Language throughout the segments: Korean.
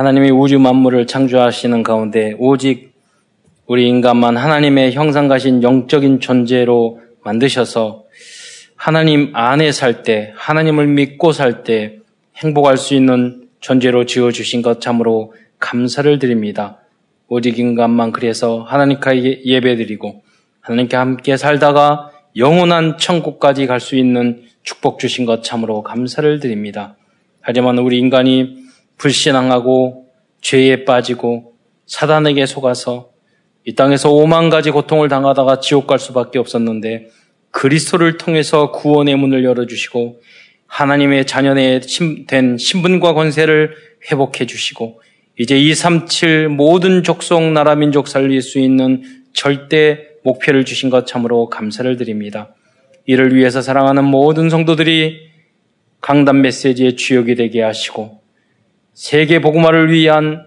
하나님이 우주 만물을 창조하시는 가운데 오직 우리 인간만 하나님의 형상가신 영적인 존재로 만드셔서 하나님 안에 살 때, 하나님을 믿고 살 때 행복할 수 있는 존재로 지어주신 것 참으로 감사를 드립니다. 오직 인간만 그래서 하나님께 예배드리고 하나님께 함께 살다가 영원한 천국까지 갈 수 있는 축복 주신 것 참으로 감사를 드립니다. 하지만 우리 인간이 불신앙하고 죄에 빠지고 사단에게 속아서 이 땅에서 오만 가지 고통을 당하다가 지옥 갈 수밖에 없었는데 그리스도를 통해서 구원의 문을 열어주시고 하나님의 자녀된 신분과 권세를 회복해 주시고 이제 237 모든 족속 나라 민족 살릴 수 있는 절대 목표를 주신 것 참으로 감사를 드립니다. 이를 위해서 사랑하는 모든 성도들이 강단 메시지의 주역이 되게 하시고 세계 복음화를 위한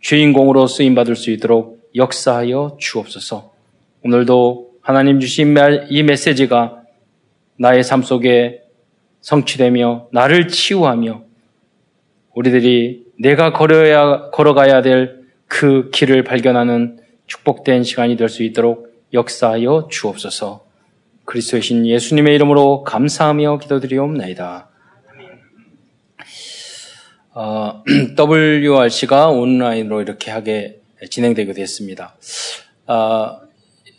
주인공으로 쓰임받을 수 있도록 역사하여 주옵소서. 오늘도 하나님 주신 이 메시지가 나의 삶 속에 성취되며 나를 치유하며 우리들이 내가 걸어가야 될 그 길을 발견하는 축복된 시간이 될 수 있도록 역사하여 주옵소서. 그리스도의 신 예수님의 이름으로 감사하며 기도드리옵나이다. 아멘. WRC가 온라인으로 이렇게 하게 진행되게 됐습니다.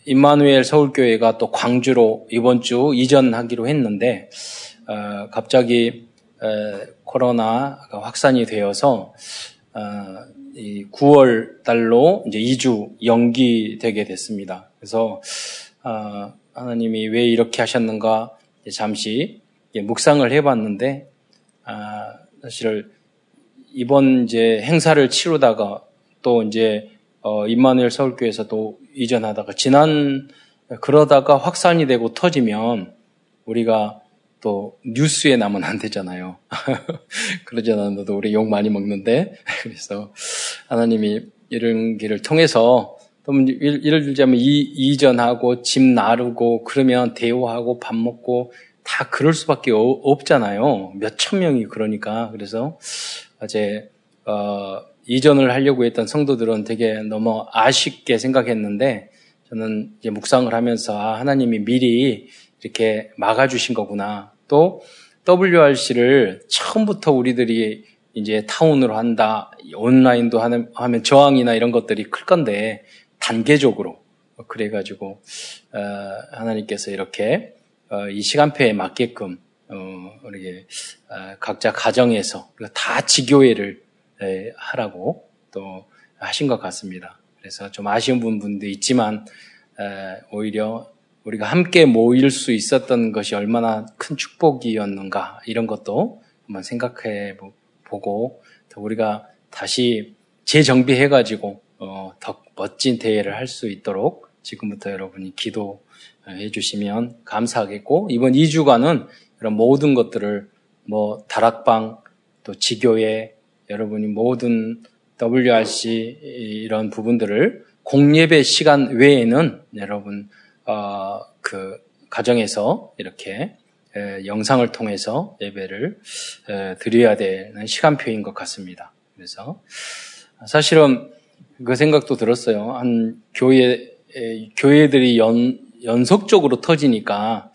임마누엘 서울교회가 또 광주로 이번 주 이전하기로 했는데 갑자기 코로나가 확산이 되어서 이 9월 달로 이제 2주 연기되게 됐습니다. 그래서 하나님이 왜 이렇게 하셨는가 잠시 묵상을 해봤는데 사실 이번 이제 행사를 치르다가 또 이제 임마누엘 서울교회에서 또 이전하다가 그러다가 확산이 되고 터지면 우리가 또 뉴스에 나면 안 되잖아요. 그러지 않아도 우리 욕 많이 먹는데 그래서 하나님이 이런 길을 통해서 또 예를 들자면 이전하고 집 나르고 그러면 대화하고 밥 먹고 다 그럴 수밖에 없잖아요. 몇천 명이 그러니까 그래서 어제 이전을 하려고 했던 성도들은 되게 너무 아쉽게 생각했는데 저는 이제 묵상을 하면서 하나님이 미리 이렇게 막아주신 거구나. 또 WRC를 처음부터 우리들이 이제 타운으로 한다, 온라인도 하면 저항이나 이런 것들이 클 건데 단계적으로 그래가지고 하나님께서 이렇게 이 시간표에 맞게끔 이렇게 각자 가정에서 다 지교회를 하라고 또 하신 것 같습니다. 그래서 좀 아쉬운 부분도 있지만 오히려 우리가 함께 모일 수 있었던 것이 얼마나 큰 축복이었는가 이런 것도 한번 생각해 보고 더 우리가 다시 재정비해가지고 더 멋진 대회를 할 수 있도록 지금부터 여러분이 기도해 주시면 감사하겠고 이번 2주간은 이런 모든 것들을 뭐 다락방 또 지교회 여러분이 모든 WRC 이런 부분들을 공예배 시간 외에는 여러분 그 가정에서 이렇게 영상을 통해서 예배를 드려야 되는 시간표인 것 같습니다. 그래서 사실은 그 생각도 들었어요. 한 교회들이 연속적으로 터지니까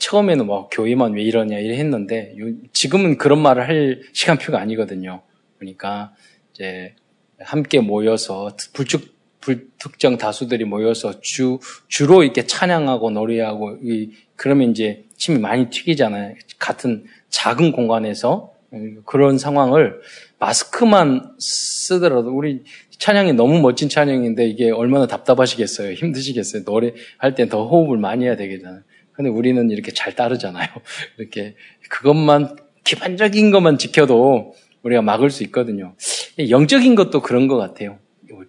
처음에는 막 교회만 왜 이러냐 이래 했는데 지금은 그런 말을 할 시간표가 아니거든요. 그러니까 이제 함께 모여서 불특정 다수들이 모여서 주로 이렇게 찬양하고 노래하고, 그러면 이제 침이 많이 튀기잖아요. 같은 작은 공간에서. 그런 상황을 마스크만 쓰더라도, 우리 찬양이 너무 멋진 찬양인데 이게 얼마나 답답하시겠어요. 힘드시겠어요. 노래할 땐 더 호흡을 많이 해야 되잖아요. 근데 우리는 이렇게 잘 따르잖아요. 이렇게, 그것만, 기본적인 것만 지켜도 우리가 막을 수 있거든요. 영적인 것도 그런 것 같아요.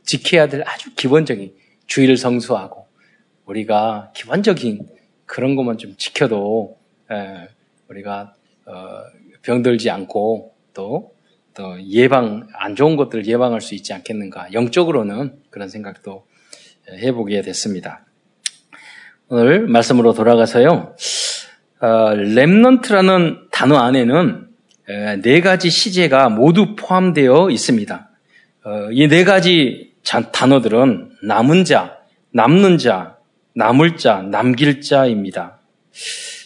지켜야 될 아주 기본적인 주의를 성수하고 우리가 기본적인 그런 것만 좀 지켜도 우리가 병들지 않고 또 예방 안 좋은 것들을 예방할 수 있지 않겠는가 영적으로는 그런 생각도 해보게 됐습니다. 오늘 말씀으로 돌아가서요. 렘넌트라는 단어 안에는 네 가지 시제가 모두 포함되어 있습니다. 이 네 가지 단어들은 남은 자, 남는 자, 남을 자, 남길 자입니다.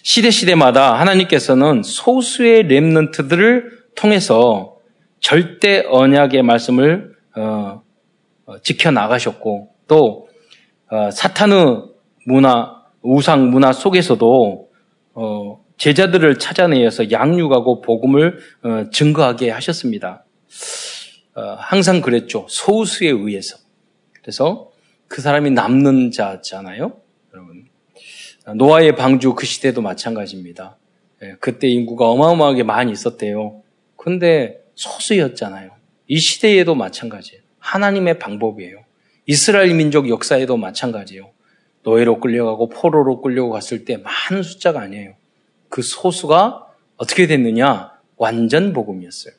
시대마다 하나님께서는 소수의 렘넌트들을 통해서 절대 언약의 말씀을 지켜나가셨고 또 사탄의 문화, 우상 문화 속에서도 제자들을 찾아내어서 양육하고 복음을 증거하게 하셨습니다. 항상 그랬죠. 소수에 의해서. 그래서 그 사람이 남는 자잖아요, 여러분. 노아의 방주 그 시대도 마찬가지입니다. 그때 인구가 어마어마하게 많이 있었대요. 근데 소수였잖아요. 이 시대에도 마찬가지예요. 하나님의 방법이에요. 이스라엘 민족 역사에도 마찬가지예요. 노예로 끌려가고 포로로 끌려갔을 때 많은 숫자가 아니에요. 그 소수가 어떻게 됐느냐? 완전 복음이었어요.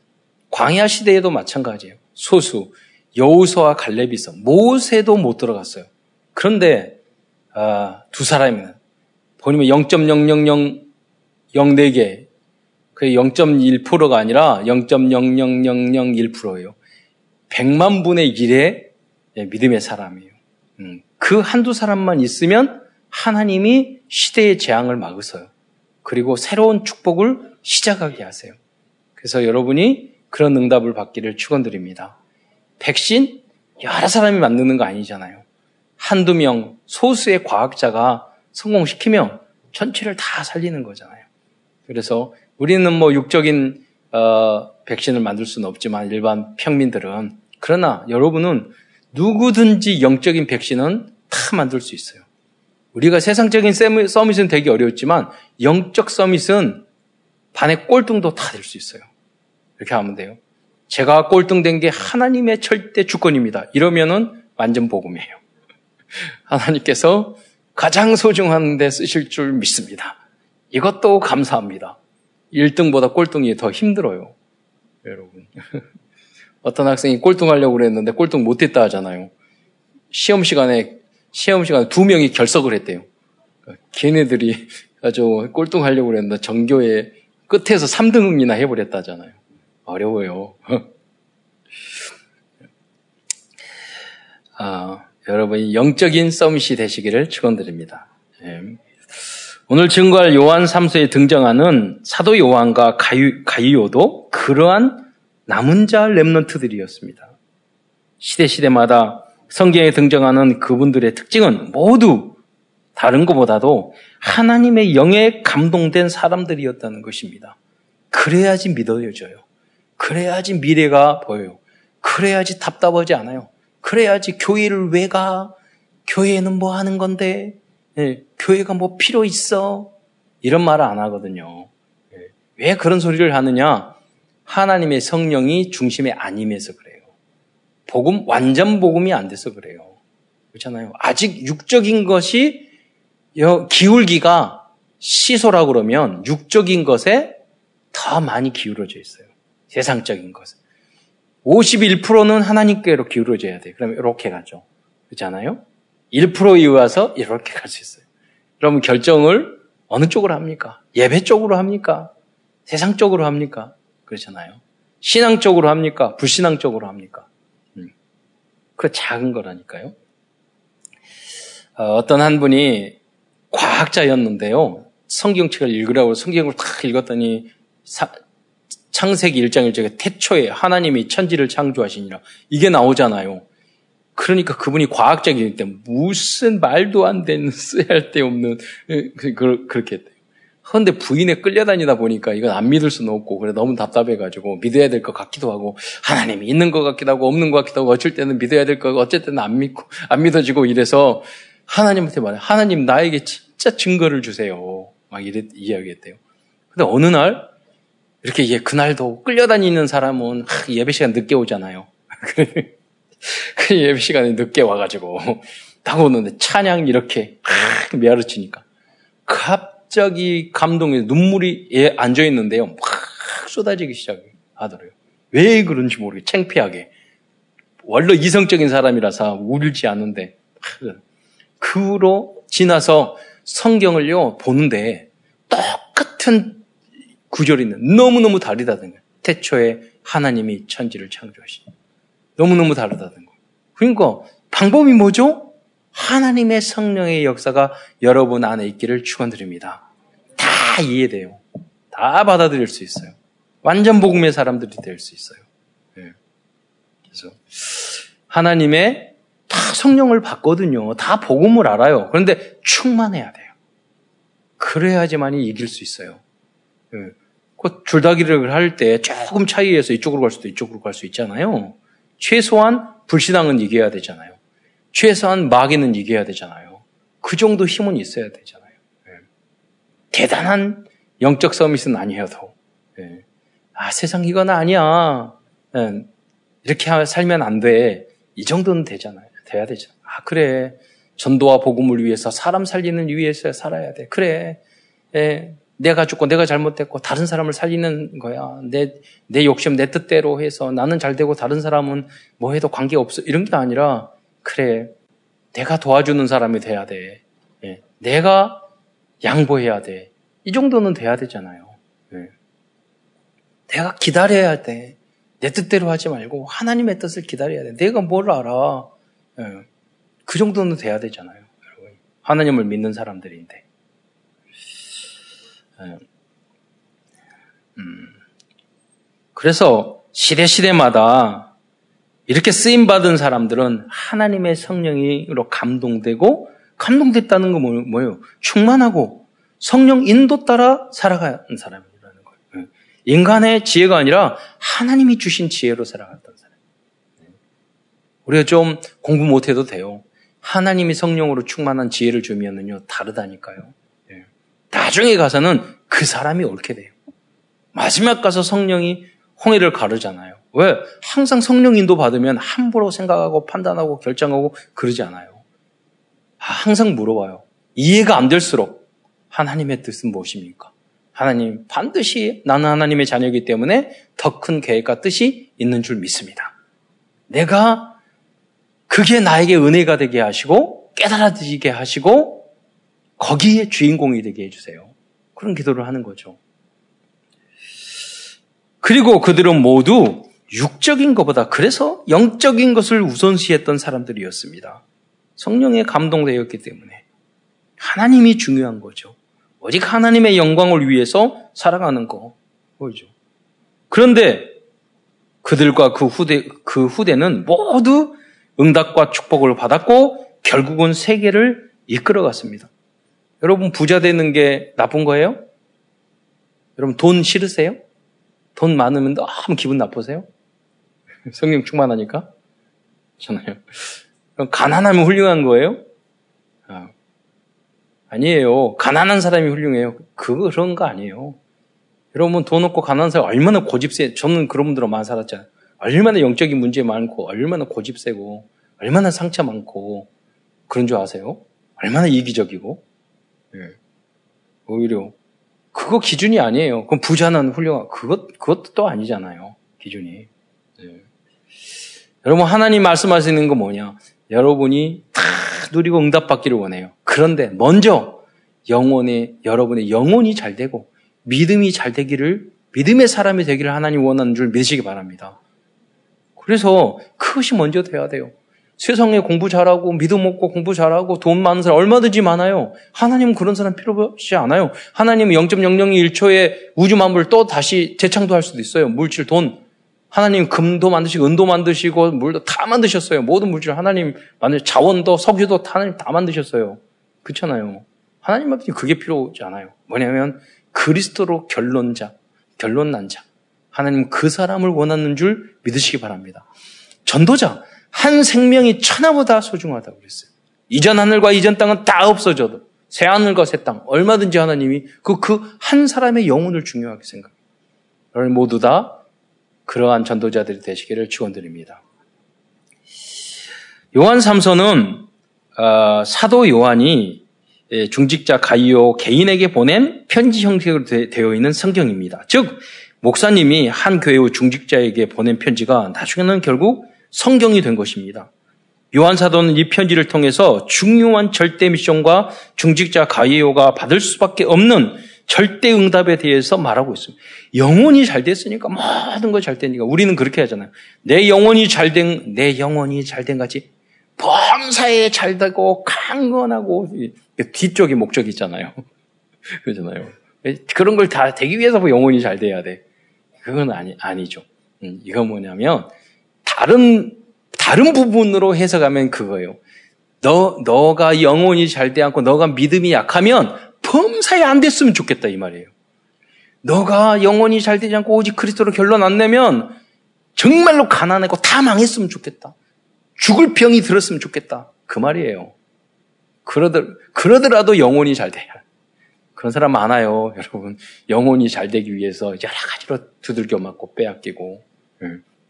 광야 시대에도 마찬가지예요. 소수, 여호수아와 갈렙이서 모세도 못 들어갔어요. 그런데 두 사람은 보니면 0.000004개, 그게 0.1%가 아니라 0.00001%예요. 100만 분의 1의 믿음의 사람이에요. 그 한두 사람만 있으면 하나님이 시대의 재앙을 막으세요. 그리고 새로운 축복을 시작하게 하세요. 그래서 여러분이 그런 응답을 받기를 축원드립니다. 백신 여러 사람이 만드는 거 아니잖아요. 한두 명 소수의 과학자가 성공시키면 전체를 다 살리는 거잖아요. 그래서 우리는 뭐 육적인 백신을 만들 수는 없지만 일반 평민들은, 그러나 여러분은 누구든지 영적인 백신은 다 만들 수 있어요. 우리가 세상적인 서밋은 되기 어려웠지만 영적 서밋은 반의 꼴등도 다 될 수 있어요. 이렇게 하면 돼요. 제가 꼴등된 게 하나님의 절대 주권입니다. 이러면은 완전 복음이에요. 하나님께서 가장 소중한 데 쓰실 줄 믿습니다. 이것도 감사합니다. 1등보다 꼴등이 더 힘들어요, 여러분. 어떤 학생이 꼴등하려고 그랬는데 꼴등 못했다 하잖아요. 시험 시간에 두 명이 결석을 했대요. 걔네들이 아주 꼴등하려고 그랬는데 전교의 끝에서 3등이나 해버렸다잖아요. 어려워요. 여러분이 영적인 서밋이 되시기를 축원드립니다. 네. 오늘 증거할 요한삼서에 등장하는 사도 요한과 가이오도 그러한 남은 자 렘넌트들이었습니다. 시대마다 성경에 등장하는 그분들의 특징은 모두 다른 것보다도 하나님의 영에 감동된 사람들이었다는 것입니다. 그래야지 믿어져요. 그래야지 미래가 보여요. 그래야지 답답하지 않아요. 그래야지 교회를 왜 가? 교회는 뭐 하는 건데? 예, 교회가 뭐 필요 있어? 이런 말을 안 하거든요. 예, 왜 그런 소리를 하느냐? 하나님의 성령이 중심에 아님해서 그래요. 복음, 완전 복음이 안 돼서 그래요. 그렇잖아요. 아직 육적인 것이 기울기가 시소라고 그러면 육적인 것에 더 많이 기울어져 있어요. 세상적인 것에. 51%는 하나님께로 기울어져야 돼요. 그러면 이렇게 가죠. 그렇잖아요? 1%에 와서 이렇게 갈 수 있어요. 그러면 결정을 어느 쪽으로 합니까? 예배 쪽으로 합니까? 세상 쪽으로 합니까? 그렇잖아요. 신앙 쪽으로 합니까? 불신앙 쪽으로 합니까? 그 작은 거라니까요. 어떤 한 분이 과학자였는데요. 성경책을 읽으라고 성경을 딱 읽었더니 창세기 1장 1절에 태초에 하나님이 천지를 창조하시니라. 이게 나오잖아요. 그러니까 그분이 과학적이기 때문에 무슨 말도 안 되는 쓰잘데없는 그렇게 했대요. 그런데 부인에 끌려다니다 보니까 이건 안 믿을 수는 없고 그래 너무 답답해가지고 믿어야 될 것 같기도 하고 하나님이 있는 것 같기도 하고 없는 것 같기도 하고 어쩔 때는 믿어야 될 거고 어쩔 때는 안 믿어지고 이래서 하나님한테 말해, 하나님 나에게 진짜 증거를 주세요. 막 이야기했대요. 근데 어느 날 이렇게 그날도 끌려다니는 사람은 예배 시간 늦게 오잖아요. 그 예배 시간에 늦게 와가지고 딱 오는데 찬양 이렇게 메아르치니까 갑자기 감동에 눈물이 앉아있는데요. 막 쏟아지기 시작하더래요. 왜 그런지 모르게 창피하게. 원래 이성적인 사람이라서 울지 않는데 그 후로 지나서 성경을요 보는데 똑같은 구절이는 너무너무 다르다는 거예요. 태초에 하나님이 천지를 창조하신. 너무너무 다르다는 거예요. 그러니까 방법이 뭐죠? 하나님의 성령의 역사가 여러분 안에 있기를 축원드립니다. 다 이해돼요. 다 받아들일 수 있어요. 완전 복음의 사람들이 될 수 있어요. 네. 그래서 하나님의 다 성령을 받거든요. 다 복음을 알아요. 그런데 충만해야 돼요. 그래야지만이 이길 수 있어요. 네. 그 줄다리기를 할 때 조금 차이에서 이쪽으로 갈 수도 이쪽으로 갈 수 있잖아요. 최소한 불신앙은 이겨야 되잖아요. 최소한 마귀는 이겨야 되잖아요. 그 정도 힘은 있어야 되잖아요. 네. 대단한 영적 서밋은 아니어도 네. 아, 세상 이건 아니야. 네. 이렇게 살면 안 돼. 이 정도는 되잖아요. 돼야 되잖아. 아, 그래. 전도와 복음을 위해서 사람 살리는 위해서 살아야 돼. 그래. 네. 내가 죽고 내가 잘못됐고 다른 사람을 살리는 거야. 내 욕심 내 뜻대로 해서 나는 잘되고 다른 사람은 뭐 해도 관계없어. 이런 게 아니라 그래. 내가 도와주는 사람이 돼야 돼. 네. 내가 양보해야 돼. 이 정도는 돼야 되잖아요. 네. 내가 기다려야 돼. 내 뜻대로 하지 말고 하나님의 뜻을 기다려야 돼. 내가 뭘 알아. 네. 그 정도는 돼야 되잖아요. 여러분. 하나님을 믿는 사람들인데. 네. 그래서 시대마다 이렇게 쓰임받은 사람들은 하나님의 성령으로 감동되고 감동됐다는 건 뭐예요? 충만하고 성령 인도 따라 살아가는 사람이라는 거예요. 인간의 지혜가 아니라 하나님이 주신 지혜로 살아갔던 사람. 우리가 좀 공부 못해도 돼요. 하나님이 성령으로 충만한 지혜를 주면은요 다르다니까요. 나중에 가서는 그 사람이 옳게 돼요. 마지막 가서 성령이 홍해를 가르잖아요. 왜? 항상 성령 인도 받으면 함부로 생각하고 판단하고 결정하고 그러지 않아요. 항상 물어봐요. 이해가 안 될수록 하나님의 뜻은 무엇입니까? 하나님 반드시 나는 하나님의 자녀이기 때문에 더 큰 계획과 뜻이 있는 줄 믿습니다. 내가 그게 나에게 은혜가 되게 하시고 깨달아지게 하시고 거기에 주인공이 되게 해주세요. 그런 기도를 하는 거죠. 그리고 그들은 모두 육적인 것보다 그래서 영적인 것을 우선시했던 사람들이었습니다. 성령에 감동되었기 때문에 하나님이 중요한 거죠. 오직 하나님의 영광을 위해서 살아가는 거. 그죠. 그런데 그들과 그 후대는 모두 응답과 축복을 받았고 결국은 세계를 이끌어갔습니다. 여러분 부자 되는 게 나쁜 거예요? 여러분 돈 싫으세요? 돈 많으면 너무 기분 나쁘세요? 성령 충만하니까? 그렇잖아요. 그럼 가난하면 훌륭한 거예요? 아니에요. 가난한 사람이 훌륭해요. 그런 거 아니에요. 여러분 돈 없고 가난한 사람 얼마나 고집세. 저는 그런 분들로 많이 살았잖아요. 얼마나 영적인 문제 많고 얼마나 고집세고 얼마나 상처 많고 그런 줄 아세요? 얼마나 이기적이고 예. 오히려 그거 기준이 아니에요. 그럼 부자는 훌륭한 그것도 또 아니잖아요. 기준이. 예. 여러분 하나님 말씀하시는 거 뭐냐? 여러분이 다 누리고 응답받기를 원해요. 그런데 먼저 여러분의 영혼이 잘 되고 믿음이 잘 되기를 믿음의 사람이 되기를 하나님 원하는 줄 믿으시기 바랍니다. 그래서 그것이 먼저 돼야 돼요. 세상에 공부 잘하고 믿음 없고 공부 잘하고 돈 많은 사람 얼마든지 많아요. 하나님은 그런 사람 필요 없지 않아요. 하나님은 0.001초에 우주 만물을 또 다시 재창조할 수도 있어요. 물질, 돈. 하나님 금도 만드시고 은도 만드시고 물도 다 만드셨어요. 모든 물질 하나님 만드시고 자원도 석유도 하나님 다 만드셨어요. 그렇잖아요. 하나님 앞에 그게 필요 없지 않아요. 뭐냐면 그리스도로 결론 난 자. 하나님 그 사람을 원하는 줄 믿으시기 바랍니다. 전도자. 한 생명이 천하보다 소중하다고 그랬어요. 이전 하늘과 이전 땅은 다 없어져도 새 하늘과 새 땅 얼마든지 하나님이 그 한 사람의 영혼을 중요하게 생각해요. 여러분 모두 다 그러한 전도자들이 되시기를 축원드립니다. 요한삼서는 사도 요한이 중직자 가이오 개인에게 보낸 편지 형식으로 되어 있는 성경입니다. 즉 목사님이 한 교회 후 중직자에게 보낸 편지가 나중에는 결국 성경이 된 것입니다. 요한 사도는 이 편지를 통해서 중요한 절대 미션과 중직자 가이오가 받을 수밖에 없는 절대 응답에 대해서 말하고 있습니다. 영혼이 잘 됐으니까 모든 거 잘 되니까 우리는 그렇게 하잖아요. 내 영혼이 잘된 같이 범사에 잘 되고 강건하고 뒤쪽이 목적이 있잖아요. 그러잖아요. 그런 걸 다 되기 위해서 뭐 영혼이 잘 돼야 돼. 그건 아니죠. 이건 뭐냐면 다른 부분으로 해석하면 그거예요. 너가 영혼이 잘 돼 않고 너가 믿음이 약하면 범사에 안 됐으면 좋겠다 이 말이에요. 너가 영혼이 잘 되지 않고 오직 그리스도로 결론 안 내면 정말로 가난하고 다 망했으면 좋겠다. 죽을 병이 들었으면 좋겠다. 그 말이에요. 그러더라도 영혼이 잘 돼요. 그런 사람 많아요. 여러분 영혼이 잘 되기 위해서 여러 가지로 두들겨 맞고 빼앗기고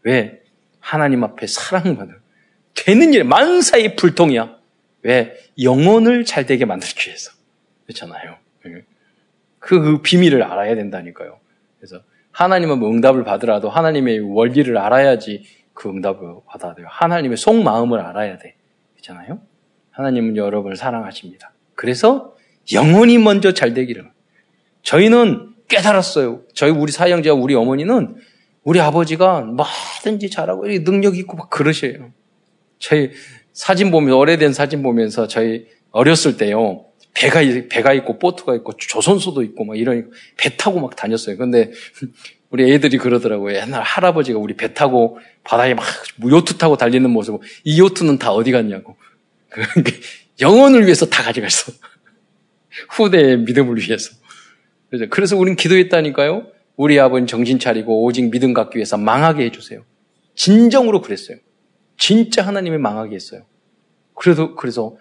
왜? 하나님 앞에 사랑받아 되는 일 만사의 불통이야. 왜? 영혼을 잘 되게 만들기 위해서. 그렇잖아요. 그 비밀을 알아야 된다니까요. 그래서 하나님은 뭐 응답을 받으라도 하나님의 원리를 알아야지 그 응답을 받아야 돼요. 하나님의 속마음을 알아야 돼. 그렇잖아요. 하나님은 여러분을 사랑하십니다. 그래서 영혼이 먼저 잘 되기를. 저희는 깨달았어요. 우리 사형제와 우리 어머니는 우리 아버지가 뭐든지 잘하고 능력 있고 막 그러셔요. 저희 사진 보면서, 오래된 사진 보면서 저희 어렸을 때요. 배가 있고 보트가 있고 조선소도 있고 막 이러니까 배 타고 막 다녔어요. 근데 우리 애들이 그러더라고요. 옛날 할아버지가 우리 배 타고 바다에 막 요트 타고 달리는 모습, 이 요트는 다 어디 갔냐고. 영혼을 위해서 다 가져갔어. 후대의 믿음을 위해서. 그래서 우린 기도했다니까요. 우리 아버님 정신 차리고 오직 믿음 갖기 위해서 망하게 해주세요. 진정으로 그랬어요. 진짜 하나님이 망하게 했어요. 그래서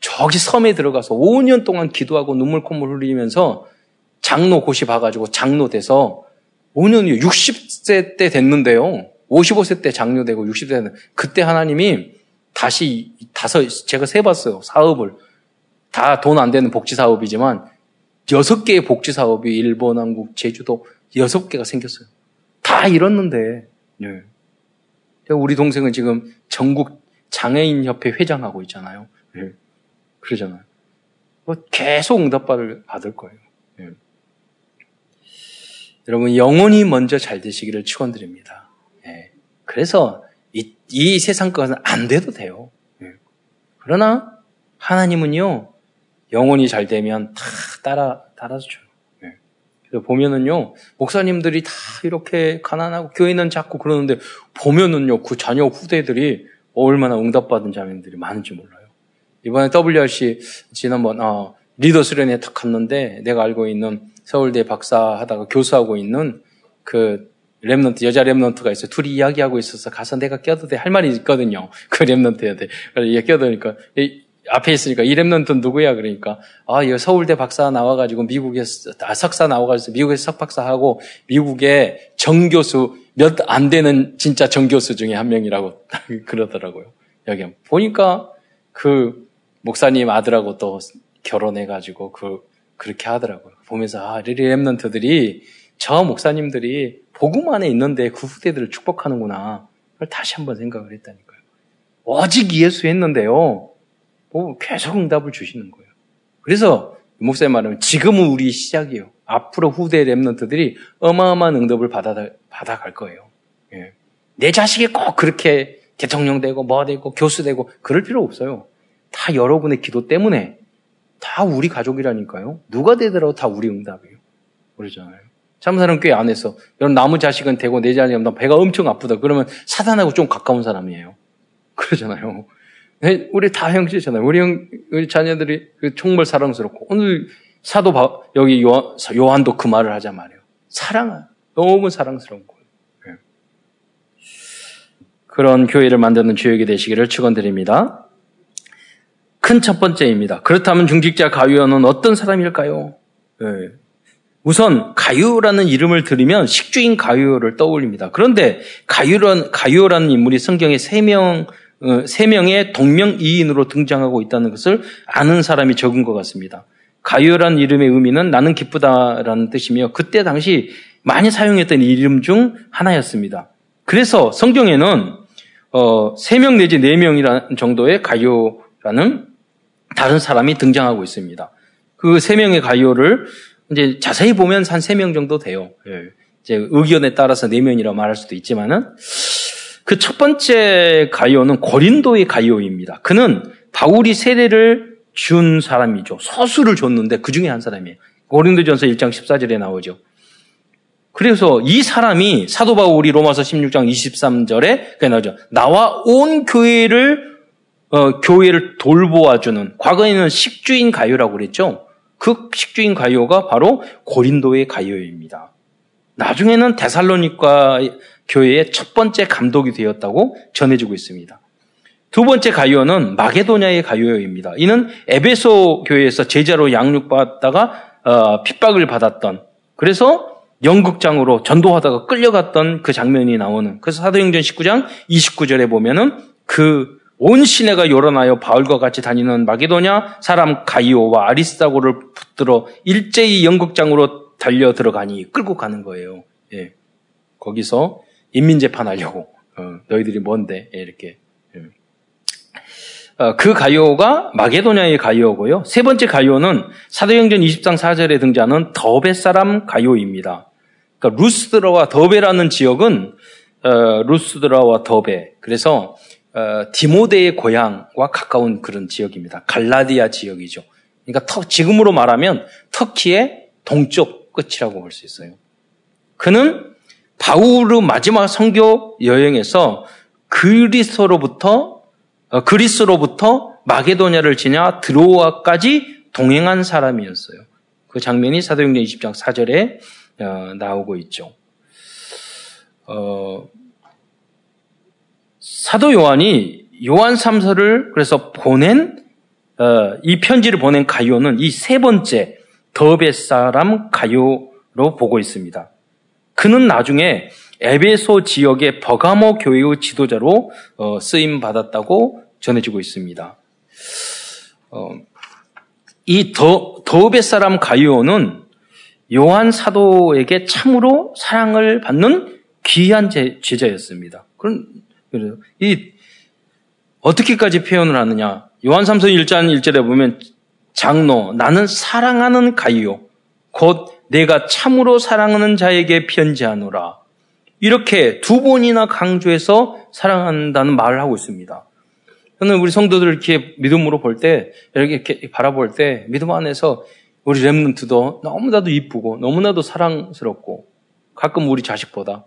저기 섬에 들어가서 5년 동안 기도하고 눈물 콧물 흘리면서 장로 고시 봐가지고 장로 돼서 5년 후에 60세 때 됐는데요. 55세 때 장로 되고 60세 때 그때 하나님이 다시 제가 세봤어요. 사업을. 다 돈 안 되는 복지 사업이지만 6개의 복지 사업이 일본, 한국, 제주도 6개가 생겼어요. 다 잃었는데. 네. 우리 동생은 지금 전국 장애인협회 회장하고 있잖아요. 네. 그러잖아요. 계속 응답받을 받을 거예요. 네. 여러분 영혼이 먼저 잘 되시기를 축원드립니다. 네. 그래서 이 세상 것은 안 돼도 돼요. 네. 그러나 하나님은요 영혼이 잘 되면 다 따라서 줘요. 보면은요, 목사님들이 다 이렇게 가난하고 교회는 작고 그러는데 보면은요, 그 자녀 후대들이 얼마나 응답받은 자매들이 많은지 몰라요. 이번에 WRC 지난번 리더 수련회에 딱 갔는데 내가 알고 있는 서울대 박사하다가 교수하고 있는 그 랩런트, 여자 랩런트가 있어요. 둘이 이야기하고 있어서 가서 내가 껴도 돼. 할 말이 있거든요. 그 랩런트한테. 그래서 얘 껴도니까. 앞에 있으니까 이 랩런트는 누구야? 그러니까 이 서울대 박사 나와가지고 미국에서 석사 나와가지고 미국에서 석박사하고 미국의 정교수 몇 안 되는 진짜 정교수 중에 한 명이라고 그러더라고요. 여기 보니까 그 목사님 아들하고 또 결혼해가지고 그렇게 하더라고요. 보면서 이 랩런트들이 저 목사님들이 복음 안에 있는데 그 후대들을 축복하는구나. 그걸 다시 한번 생각을 했다니까요. 오직 예수 했는데요. 계속 응답을 주시는 거예요. 그래서 목사님 말하면 지금은 우리 시작이에요. 앞으로 후대 랩런트들이 어마어마한 응답을 받아갈 거예요. 예. 내 자식이 꼭 그렇게 대통령 되고 뭐 되고 교수 되고 그럴 필요 없어요. 다 여러분의 기도 때문에 다 우리 가족이라니까요. 누가 되더라도 다 우리 응답이에요. 그러잖아요. 참사는 꽤 안 해서 여러분 남의 자식은 되고 내 자식은 배가 엄청 아프다. 그러면 사단하고 좀 가까운 사람이에요. 그러잖아요. 우리 다 형제잖아요. 우리 자녀들이 정말 사랑스럽고. 오늘 여기 요한도 그 말을 하자 말이에요. 너무 사랑스러운 거예요. 네. 그런 교회를 만드는 주역이 되시기를 축원드립니다. 큰 첫 번째입니다. 그렇다면 중직자 가룟은 어떤 사람일까요? 네. 우선 가룟라는 이름을 들으면 식주인 가룟를 떠올립니다. 그런데 가룟라는 인물이 성경에 3명의 동명이인으로 등장하고 있다는 것을 아는 사람이 적은 것 같습니다. 가룟이라는 이름의 의미는 나는 기쁘다라는 뜻이며 그때 당시 많이 사용했던 이름 중 하나였습니다. 그래서 성경에는 3명 내지 4명 정도의 가룟이라는 다른 사람이 등장하고 있습니다. 그 3명의 가룟을 이제 자세히 보면 한 3명 정도 돼요. 이제 의견에 따라서 4명이라고 말할 수도 있지만은 그 첫 번째 가이오는 고린도의 가이오입니다. 그는 바울이 세례를 준 사람이죠. 서술을 줬는데 그 중에 한 사람이에요. 고린도전서 1장 14절에 나오죠. 그래서 이 사람이 사도 바울이 로마서 16장 23절에 그게 나오죠. 나와 온 교회를 돌보아주는, 과거에는 식주인 가이오라고 그랬죠. 그 식주인 가이오가 바로 고린도의 가이오입니다. 나중에는 데살로니가 교회의 첫 번째 감독이 되었다고 전해지고 있습니다. 두 번째 가이오는 마게도냐의 가이오입니다. 이는 에베소 교회에서 제자로 양육받다가 핍박을 받았던, 그래서 연극장으로 전도하다가 끌려갔던 그 장면이 나오는, 그래서 사도행전 19장 29절에 보면은 그 온 시내가 요란하여 바울과 같이 다니는 마게도냐 사람 가이오와 아리스다고를 붙들어 일제히 연극장으로 달려 들어가니, 끌고 가는 거예요. 예. 거기서 인민재판하려고, 너희들이 뭔데? 예, 이렇게. 예. 그 가이오가 마게도냐의 가이오고요. 세 번째 가이오는 사도행전 20장 4절에 등장하는 더베 사람 가이오입니다. 그러니까 루스드라와 더베라는 지역은 루스드라와 더베, 그래서 디모데의 고향과 가까운 그런 지역입니다. 갈라디아 지역이죠. 그러니까 지금으로 말하면 터키의 동쪽 끝이라고 볼 수 있어요. 그는 바울의 마지막 선교 여행에서 그리스로부터 마게도냐를 지나 드로아까지 동행한 사람이었어요. 그 장면이 사도행전 20장 4절에 나오고 있죠. 사도 요한이 요한삼서를 그래서 이 편지를 보낸 가이오는 이 세 번째 더베 사람 가이오로 보고 있습니다. 그는 나중에 에베소 지역의 버가모 교회의 지도자로 쓰임받았다고 전해지고 있습니다. 이 더베 사람 가이오는 요한 사도에게 참으로 사랑을 받는 귀한 제자였습니다. 그래서 어떻게까지 표현을 하느냐. 요한삼서 1장 1절에 보면 장로, 나는 사랑하는 가이오, 곧 내가 참으로 사랑하는 자에게 편지하노라. 이렇게 두 번이나 강조해서 사랑한다는 말을 하고 있습니다. 저는 우리 성도들을 이렇게 믿음으로 볼 때, 이렇게 바라볼 때, 믿음 안에서 우리 렘넌트도 너무나도 이쁘고, 너무나도 사랑스럽고, 가끔 우리 자식보다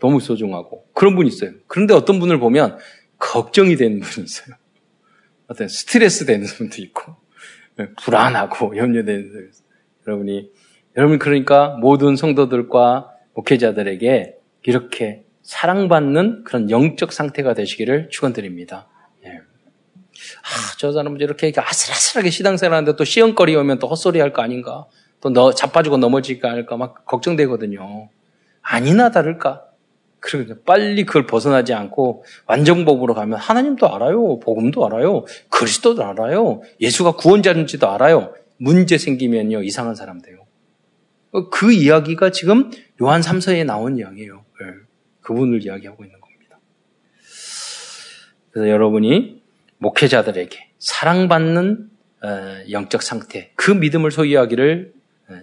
너무 소중하고, 그런 분이 있어요. 그런데 어떤 분을 보면 걱정이 되는 분이 있어요. 어떤 스트레스 되는 분도 있고, 불안하고 염려되는 분도 있어요. 여러분 그러니까 모든 성도들과 목회자들에게 이렇게 사랑받는 그런 영적 상태가 되시기를 축원드립니다. 예. 저 사람은 이렇게 아슬아슬하게 시당생활하는데 또 시험거리 오면 또 헛소리 할 거 아닌가, 또 자빠지고 넘어질까 할까 막 걱정되거든요. 아니나 다를까 그러고 빨리 그걸 벗어나지 않고 완전복으로 가면 하나님도 알아요, 복음도 알아요, 그리스도도 알아요, 예수가 구원자인지도 알아요. 문제 생기면요 이상한 사람 돼요. 그 이야기가 지금 요한 3서에 나온 이야기예요. 네. 그분을 이야기하고 있는 겁니다. 그래서 여러분이 목회자들에게 사랑받는 영적 상태, 그 믿음을 소유하기를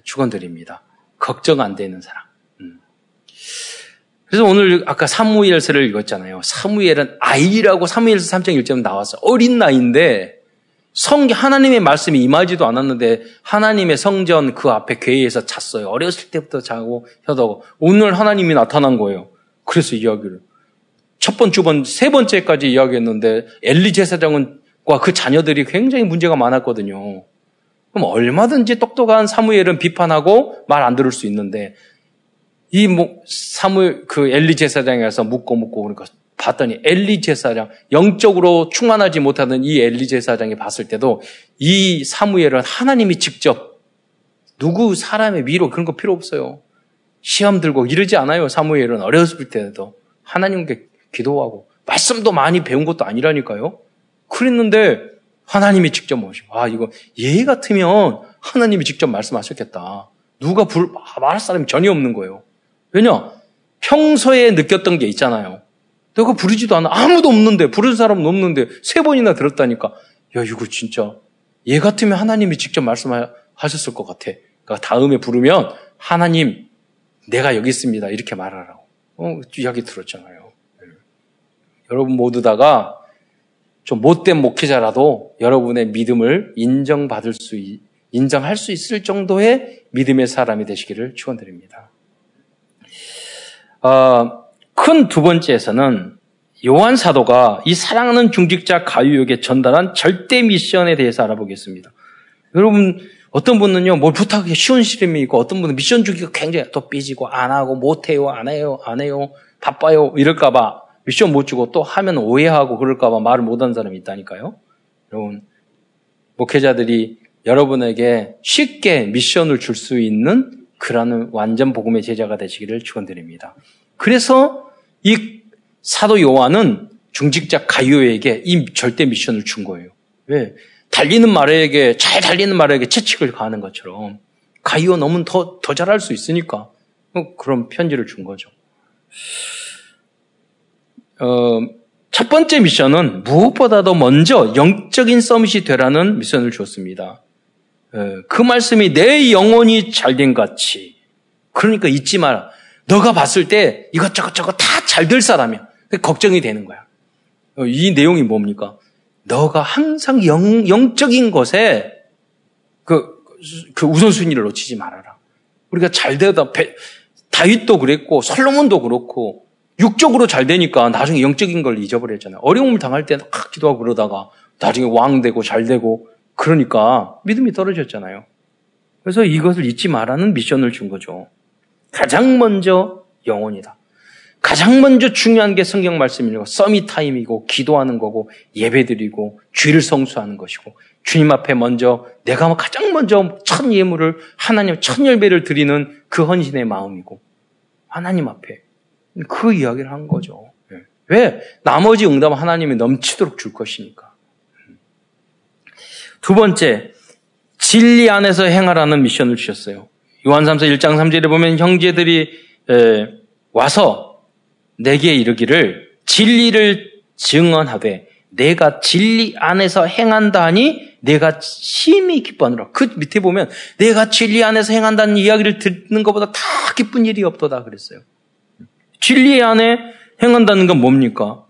축원드립니다. 걱정 안 되는 사랑. 그래서 오늘 아까 사무엘서를 읽었잖아요. 사무엘은 아이라고 사무엘서 3장 1절에 나왔어. 어린 나이인데 하나님의 말씀이 임하지도 않았는데 하나님의 성전 그 앞에 궤에서 잤어요. 어렸을 때부터 자고 혀다고 오늘 하나님이 나타난 거예요. 그래서 이야기를 세 번째까지 이야기했는데 엘리 제사장과 그 자녀들이 굉장히 문제가 많았거든요. 그럼 얼마든지 똑똑한 사무엘은 비판하고 말 안 들을 수 있는데 엘리 제사장에 가서 묻고 그러니까 봤더니 엘리 제사장, 영적으로 충만하지 못하던 이 엘리 제사장이 봤을 때도 이 사무엘은 하나님이 직접 누구 사람의 위로 그런 거 필요 없어요. 시험 들고 이러지 않아요. 사무엘은 어렸을 때도 하나님께 기도하고 말씀도 많이 배운 것도 아니라니까요. 그랬는데 하나님이 직접 모시고 이거 얘 같으면 하나님이 직접 말씀하셨겠다. 누가 말할 사람이 전혀 없는 거예요. 왜냐? 평소에 느꼈던 게 있잖아요. 내가 부르지도 않아. 아무도 없는데, 부른 사람은 없는데, 세 번이나 들었다니까. 이거 진짜. 얘 같으면 하나님이 직접 하셨을 것 같아. 그러니까 다음에 부르면 하나님 내가 여기 있습니다 이렇게 말하라고 이야기 들었잖아요. 네. 여러분 모두 다가 좀 못된 목회자라도 여러분의 믿음을 인정할 수 있을 정도의 믿음의 사람이 되시기를 축원드립니다. 큰 두 번째에서는 요한 사도가 이 사랑하는 중직자 가이오에게 전달한 절대 미션에 대해서 알아보겠습니다. 여러분 어떤 분은요 뭘 부탁하기 쉬운 시름이 있고 어떤 분은 미션 주기가 굉장히 또 삐지고 안 하고 못해요 안 해요 바빠요 이럴까봐 미션 못 주고 또 하면 오해하고 그럴까봐 말을 못하는 사람이 있다니까요. 여러분 목회자들이 여러분에게 쉽게 미션을 줄 수 있는 그런 완전 복음의 제자가 되시기를 축원드립니다. 그래서 이 사도 요한은 중직자 가이오에게 이 절대 미션을 준 거예요. 왜? 잘 달리는 말에게 채찍을 가하는 것처럼 가이오 너무 더 잘할 수 있으니까 그런 편지를 준 거죠. 첫 번째 미션은 무엇보다도 먼저 영적인 서밋이 되라는 미션을 줬습니다. 그 말씀이 내 영혼이 잘된 같이, 그러니까 잊지 마라. 너가 봤을 때 이것저것 다 잘 될 사람이야. 걱정이 되는 거야. 이 내용이 뭡니까? 너가 항상 영적인 것에 그 우선순위를 놓치지 말아라. 우리가 잘 되다 다윗도 그랬고 솔로몬도 그렇고 육적으로 잘 되니까 나중에 영적인 걸 잊어버렸잖아요. 어려움을 당할 때는 기도하고 그러다가 나중에 왕 되고 잘 되고 그러니까 믿음이 떨어졌잖아요. 그래서 이것을 잊지 말라는 미션을 준 거죠. 가장 먼저 영혼이다. 가장 먼저 중요한 게 성경 말씀이고 서밋 타임이고 기도하는 거고 예배드리고 주를 성수하는 것이고 주님 앞에 먼저 내가 가장 먼저 첫 예물을 하나님 첫 열배를 드리는 그 헌신의 마음이고 하나님 앞에 그 이야기를 한 거죠. 왜? 나머지 응답은 하나님이 넘치도록 줄 것이니까. 두 번째, 진리 안에서 행하라는 미션을 주셨어요. 요한삼서 1장 3절에 보면 형제들이 와서 내게 이르기를 진리를 증언하되 내가 진리 안에서 행한다니 내가 심히 기뻐하노라. 그 밑에 보면 내가 진리 안에서 행한다는 이야기를 듣는 것보다 다 기쁜 일이 없도다 그랬어요. 진리 안에 행한다는 건 뭡니까?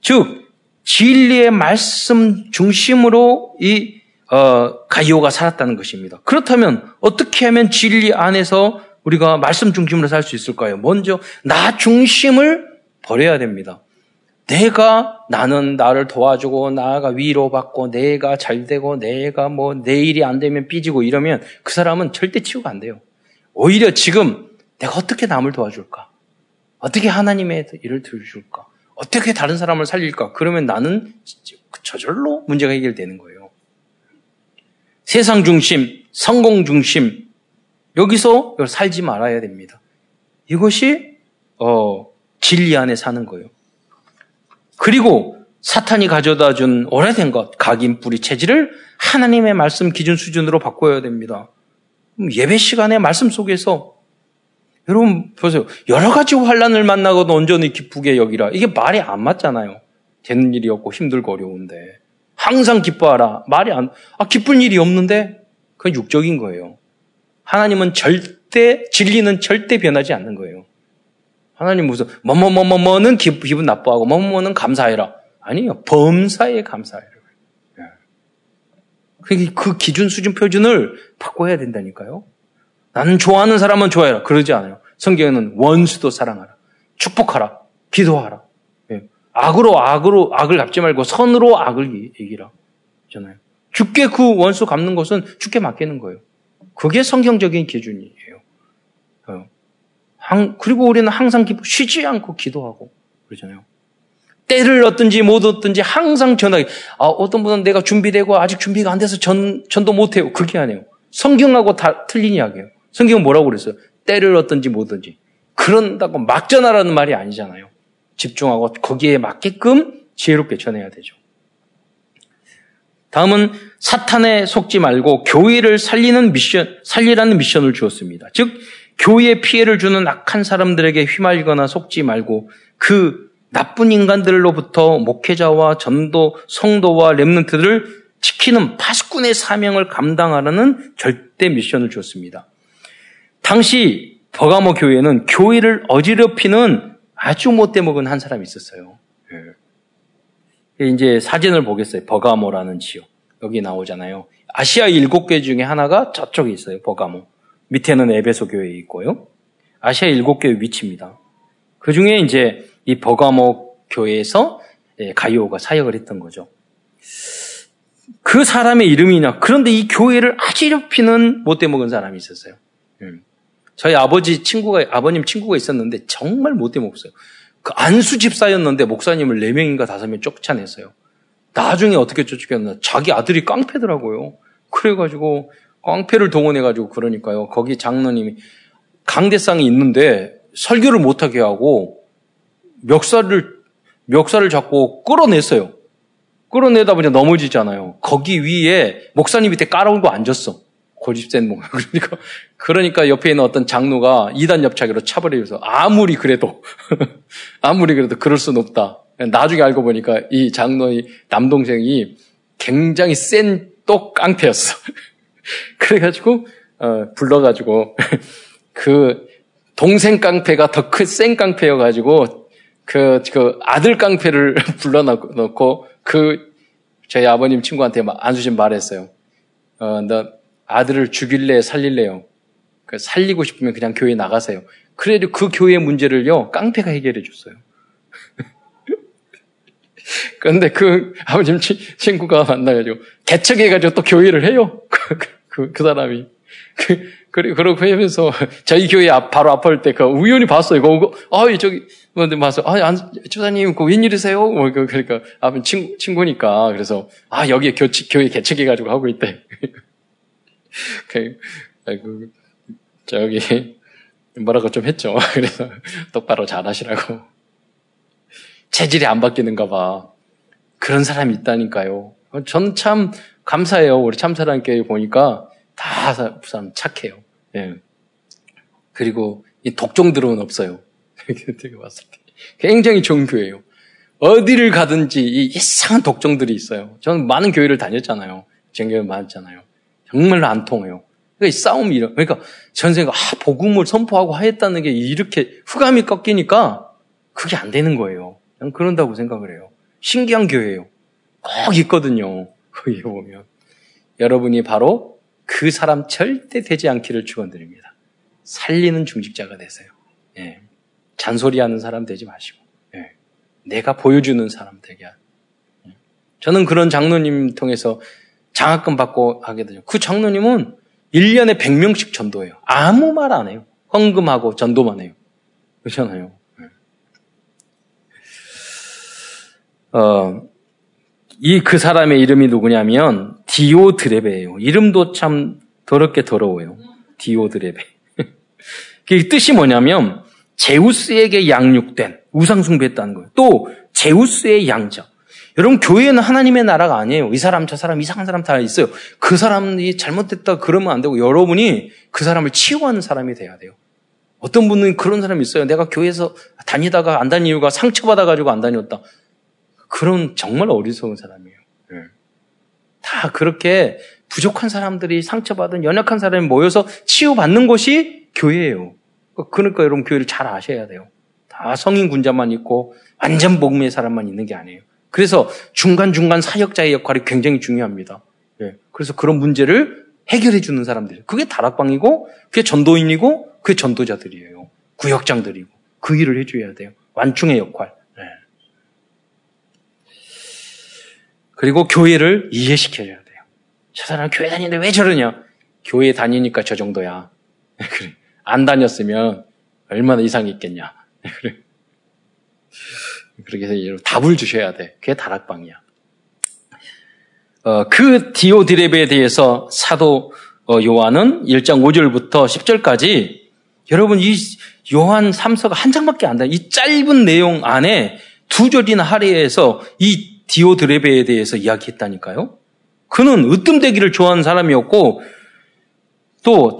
즉 진리의 말씀 중심으로 이 가이오가 살았다는 것입니다. 그렇다면 어떻게 하면 진리 안에서 우리가 말씀 중심으로 살 수 있을까요? 먼저 나 중심을 버려야 됩니다. 나는 나를 도와주고 나가 위로받고 내가 잘되고 내가 내 일이 안 되면 삐지고 이러면 그 사람은 절대 치유가 안 돼요. 오히려 지금 내가 어떻게 남을 도와줄까? 어떻게 하나님의 일을 들어줄까? 어떻게 다른 사람을 살릴까? 그러면 나는 저절로 문제가 해결되는 거예요. 세상 중심, 성공 중심, 여기서 이걸 살지 말아야 됩니다. 이것이 진리 안에 사는 거예요. 그리고 사탄이 가져다 준 오래된 것, 각인 뿌리 체질을 하나님의 말씀 기준 수준으로 바꿔야 됩니다. 예배 시간에 말씀 속에서 여러분 보세요. 여러 가지 환란을 만나고도 온전히 기쁘게 여기라. 이게 말이 안 맞잖아요. 되는 일이 없고 힘들고 어려운데 항상 기뻐하라. 기쁜 일이 없는데 그건 육적인 거예요. 하나님은 진리는 절대 변하지 않는 거예요. 하나님 무슨, 뭐는 기분 나빠하고, 뭐는 감사해라. 아니요. 범사에 감사해라. 그 기준, 수준, 표준을 바꿔야 된다니까요. 나는 좋아하는 사람은 좋아해라. 그러지 않아요. 성경에는 원수도 사랑하라. 축복하라. 기도하라. 악을 갚지 말고 선으로 악을 이기라. 그렇잖아요. 주께 그 원수 갚는 것은 주께 맡기는 거예요. 그게 성경적인 기준이에요. 그리고 우리는 항상 쉬지 않고 기도하고 그러잖아요. 때를 얻든지 못 얻든지 항상 전하기. 어떤 분은 내가 준비되고 아직 준비가 안 돼서 전도 못해요. 그게 아니에요. 성경하고 다 틀린 이야기예요. 성경은 뭐라고 그랬어요? 때를 얻든지 못 얻든지. 그런다고 막 전하라는 말이 아니잖아요. 집중하고 거기에 맞게끔 지혜롭게 전해야 되죠. 다음은 사탄에 속지 말고 교회를 살리라는 미션을 주었습니다. 즉 교회에 피해를 주는 악한 사람들에게 휘말리거나 속지 말고 그 나쁜 인간들로부터 목회자와 전도, 성도와 렘넌트들을 지키는 파수꾼의 사명을 감당하라는 절대 미션을 주었습니다. 당시 버가모 교회는 교회를 어지럽히는 아주 못돼 먹은 한 사람이 있었어요. 이제 사진을 보겠어요. 버가모라는 지역. 여기 나오잖아요. 아시아 7개 중에 하나가 저쪽에 있어요. 버가모. 밑에는 에베소 교회 있고요. 아시아 7개의 위치입니다. 그 중에 이제 이 버가모 교회에서 가이오가 사역을 했던 거죠. 그 사람의 이름이냐. 그런데 이 교회를 아지럽히는 못돼 먹은 사람이 있었어요. 저희 아버님 친구가 있었는데 정말 못돼 먹었어요. 그 안수 집사였는데 목사님을 4명인가 5명 쫓아냈어요. 나중에 어떻게 쫓겨났나 자기 아들이 깡패더라고요. 그래가지고 깡패를 동원해가지고 그러니까요. 거기 장로님이 강대상이 있는데 설교를 못하게 하고 멱살을 잡고 끌어냈어요. 끌어내다 보니 넘어지잖아요. 거기 위에 목사님 밑에 깔아올고 앉았어. 고집센 뭔가. 그러니까 옆에 있는 어떤 장로가 이단협착으로 차버리면서 아무리 그래도 그럴 순 없다. 나중에 알고 보니까 이 장로의 남동생이 굉장히 센 똑 깡패였어. 그래가지고 불러가지고 그 동생 깡패가 더 큰 센 깡패여가지고 그 아들 깡패를 불러놓고 그 저희 아버님 친구한테 안수 좀 말했어요. 너 아들을 죽일래요? 살릴래요? 살리고 싶으면 그냥 교회 나가세요. 그래도 그 교회의 문제를요, 깡패가 해결해 줬어요. 그런데 그 아버님 친구가 만나가지고 개척해가지고 또 교회를 해요. 그 사람이. 그러고 하면서 저희 교회 바로 앞을 때 우연히 봤어요. 이거 아이 저기 뭔데 봐서 아 집사님 그 웬일이세요? 뭐 그러니까 아버님 친구니까 그래서 아 여기에 교회 개척해가지고 하고 있대. 그 저기 뭐라고 좀 했죠. 그래서 똑바로 잘하시라고. 체질이 안 바뀌는가 봐. 그런 사람이 있다니까요. 저는 참 감사해요. 우리 참사랑교회 보니까 다 사람 착해요. 예. 그리고 이 독종들은 없어요. 되게 봤을 때 굉장히 좋은 교회예요. 어디를 가든지 이 이상한 독종들이 있어요. 저는 많은 교회를 다녔잖아요. 전교회 많았잖아요. 정말로 안 통해요. 그러니까 싸움이 그러니까 전생가 복음을 선포하고 하였다는 게 이렇게 흑암이 꺾이니까 그게 안 되는 거예요. 난 그런다고 생각을 해요. 신기한 교회예요. 꼭 있거든요. 거기에 보면 여러분이 바로 그 사람 절대 되지 않기를 축원드립니다. 살리는 중직자가 되세요. 예. 잔소리하는 사람 되지 마시고 예. 내가 보여주는 사람 되게. 예. 저는 그런 장로님 통해서 장학금 받고 하게 되죠. 그 장로님은 1년에 100명씩 전도해요. 아무 말 안 해요. 헌금하고 전도만 해요. 그렇잖아요. 그 사람의 이름이 누구냐면 디오드레베예요. 이름도 참 더럽게 더러워요. 디오드레베. 그 뜻이 뭐냐면 제우스에게 양육된 우상숭배했다는 거예요. 또 제우스의 양자. 여러분 교회는 하나님의 나라가 아니에요. 이 사람 저 사람 이상한 사람 다 있어요. 그 사람이 잘못됐다 그러면 안 되고 여러분이 그 사람을 치유하는 사람이 돼야 돼요. 어떤 분은 그런 사람이 있어요. 내가 교회에서 다니다가 안 다닌 이유가 상처받아가지고 안 다녔다. 그런 정말 어리석은 사람이에요. 네. 다 그렇게 부족한 사람들이 상처받은 연약한 사람이 모여서 치유받는 것이 교회예요. 그러니까 여러분 교회를 잘 아셔야 돼요. 다 성인군자만 있고 완전 복음의 사람만 있는 게 아니에요. 그래서 중간중간 사역자의 역할이 굉장히 중요합니다. 예. 그래서 그런 문제를 해결해 주는 사람들. 그게 다락방이고, 그게 전도인이고, 그게 전도자들이에요. 구역장들이고. 그 일을 해줘야 돼요. 완충의 역할. 예. 그리고 교회를 이해시켜줘야 돼요. 저 사람 교회 다니는데 왜 저러냐? 교회 다니니까 저 정도야. 그래. 안 다녔으면 얼마나 이상이 있겠냐. 그래. 그렇게 해서 답을 주셔야 돼. 그게 다락방이야. 그 디오드레베에 대해서 사도 요한은 1장 5절부터 10절까지 여러분 이 요한 3서가 한 장밖에 안 돼. 이 짧은 내용 안에 2절이나 할애해서 이 디오드레베에 대해서 이야기했다니까요. 그는 으뜸되기를 좋아하는 사람이었고 또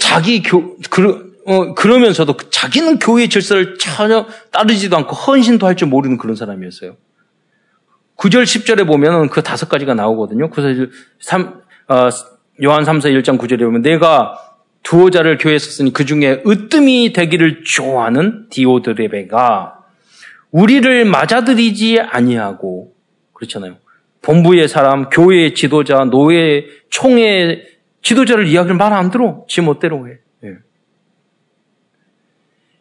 그러면서도 자기는 교회의 질서를 전혀 따르지도 않고 헌신도 할 줄 모르는 그런 사람이었어요. 9절 10절에 보면 그 다섯 가지가 나오거든요. 그래서 요한삼서 1장 9절에 보면 내가 두어 자를 교회에 썼으니 그 중에 으뜸이 되기를 좋아하는 디오드레베가 우리를 맞아들이지 아니하고, 그렇잖아요. 본부의 사람, 교회의 지도자, 노예, 총의 지도자를 이야기를 말 안 들어. 지 멋대로 해. 예.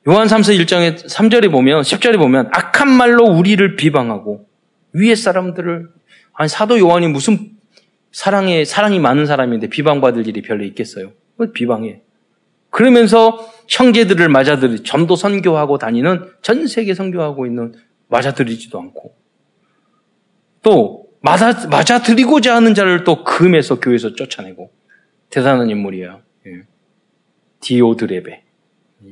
요한삼서 1장에 3절에 보면 10절에 보면 악한 말로 우리를 비방하고 위에 사람들을, 아니 사도 요한이 무슨 사랑이 많은 사람인데 비방받을 일이 별로 있겠어요? 비방해. 그러면서 형제들을 맞아들이 전도 선교하고 다니는 전 세계 선교하고 있는 맞아들이지도 않고 또 맞아들이고자 하는 자를 또 금에서 교회에서 쫓아내고 대단한 인물이에요. 예. 디오드레베.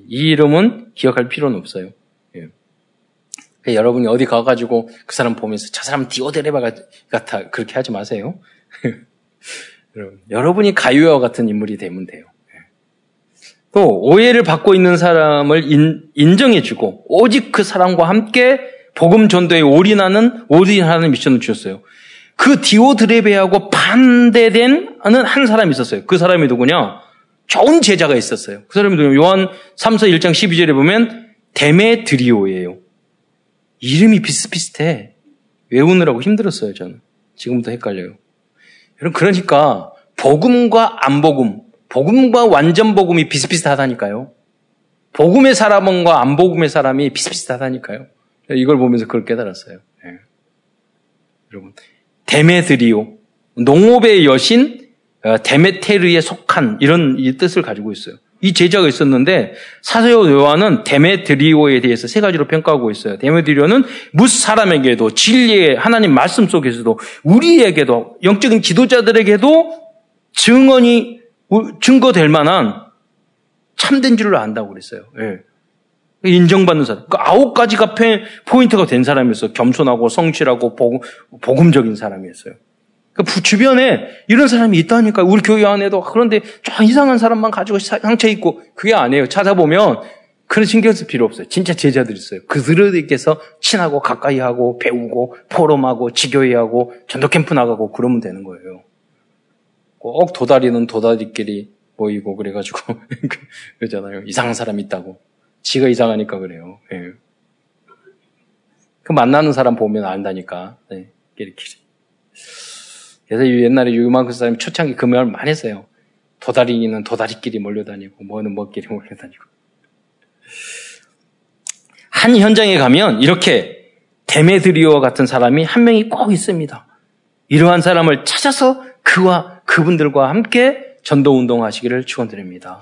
이 이름은 기억할 필요는 없어요. 예. 그러니까 여러분이 어디 가가지고 그 사람 보면서 저 사람 디오드레베 같아 그렇게 하지 마세요. 여러분이 가이오와 같은 인물이 되면 돼요. 또 오해를 받고 있는 사람을 인정해주고 오직 그 사람과 함께 복음 전도에 올인하는 미션을 주셨어요. 그 디오드레베하고 반대된 한 사람이 있었어요. 그 사람이 누구냐? 좋은 제자가 있었어요. 그 사람이 누구냐? 요한 3서 1장 12절에 보면 데메드리오예요. 이름이 비슷비슷해. 외우느라고 힘들었어요. 저는 지금부터 헷갈려요. 여러분, 그러니까 복음과 안복음, 복음과 완전 복음이 비슷비슷하다니까요. 복음의 사람과 안 복음의 사람이 비슷비슷하다니까요. 이걸 보면서 그걸 깨달았어요. 네. 여러분, 데메드리오, 농업의 여신 데메테르에 속한 이런 이 뜻을 가지고 있어요. 이 제자가 있었는데 사도 요한은 데메드리오에 대해서 세 가지로 평가하고 있어요. 데메드리오는 무슨 사람에게도 진리의 하나님 말씀 속에서도 우리에게도 영적인 지도자들에게도 증거될 만한 참된 줄을 안다고 그랬어요. 예. 인정받는 사람. 그 9가지가 포인트가 된 사람이었어요. 겸손하고 성실하고 복음적인 사람이었어요. 그 주변에 이런 사람이 있다니까. 우리 교회 안에도 그런데 좀 이상한 사람만 가지고 상처 있고 그게 아니에요. 찾아보면 그런 신경 쓸 필요 없어요. 진짜 제자들이 있어요. 그들에게서 친하고 가까이하고 배우고 포럼하고 지교회하고 전도 캠프 나가고 그러면 되는 거예요. 꼭 도다리는 도다리끼리 모이고 그래가지고 그러잖아요. 이상한 사람 있다고. 지가 이상하니까 그래요. 예. 그 만나는 사람 보면 안다니까. 네. 끼리끼리. 그래서 옛날에 요만큼 사람이 초창기 금요일 많이 했어요. 도다리는 도다리끼리 몰려다니고 뭐는 뭐끼리 몰려다니고. 한 현장에 가면 이렇게 데메드리오와 같은 사람이 한 명이 꼭 있습니다. 이러한 사람을 찾아서 그분들과 함께 전도운동 하시기를 축원드립니다.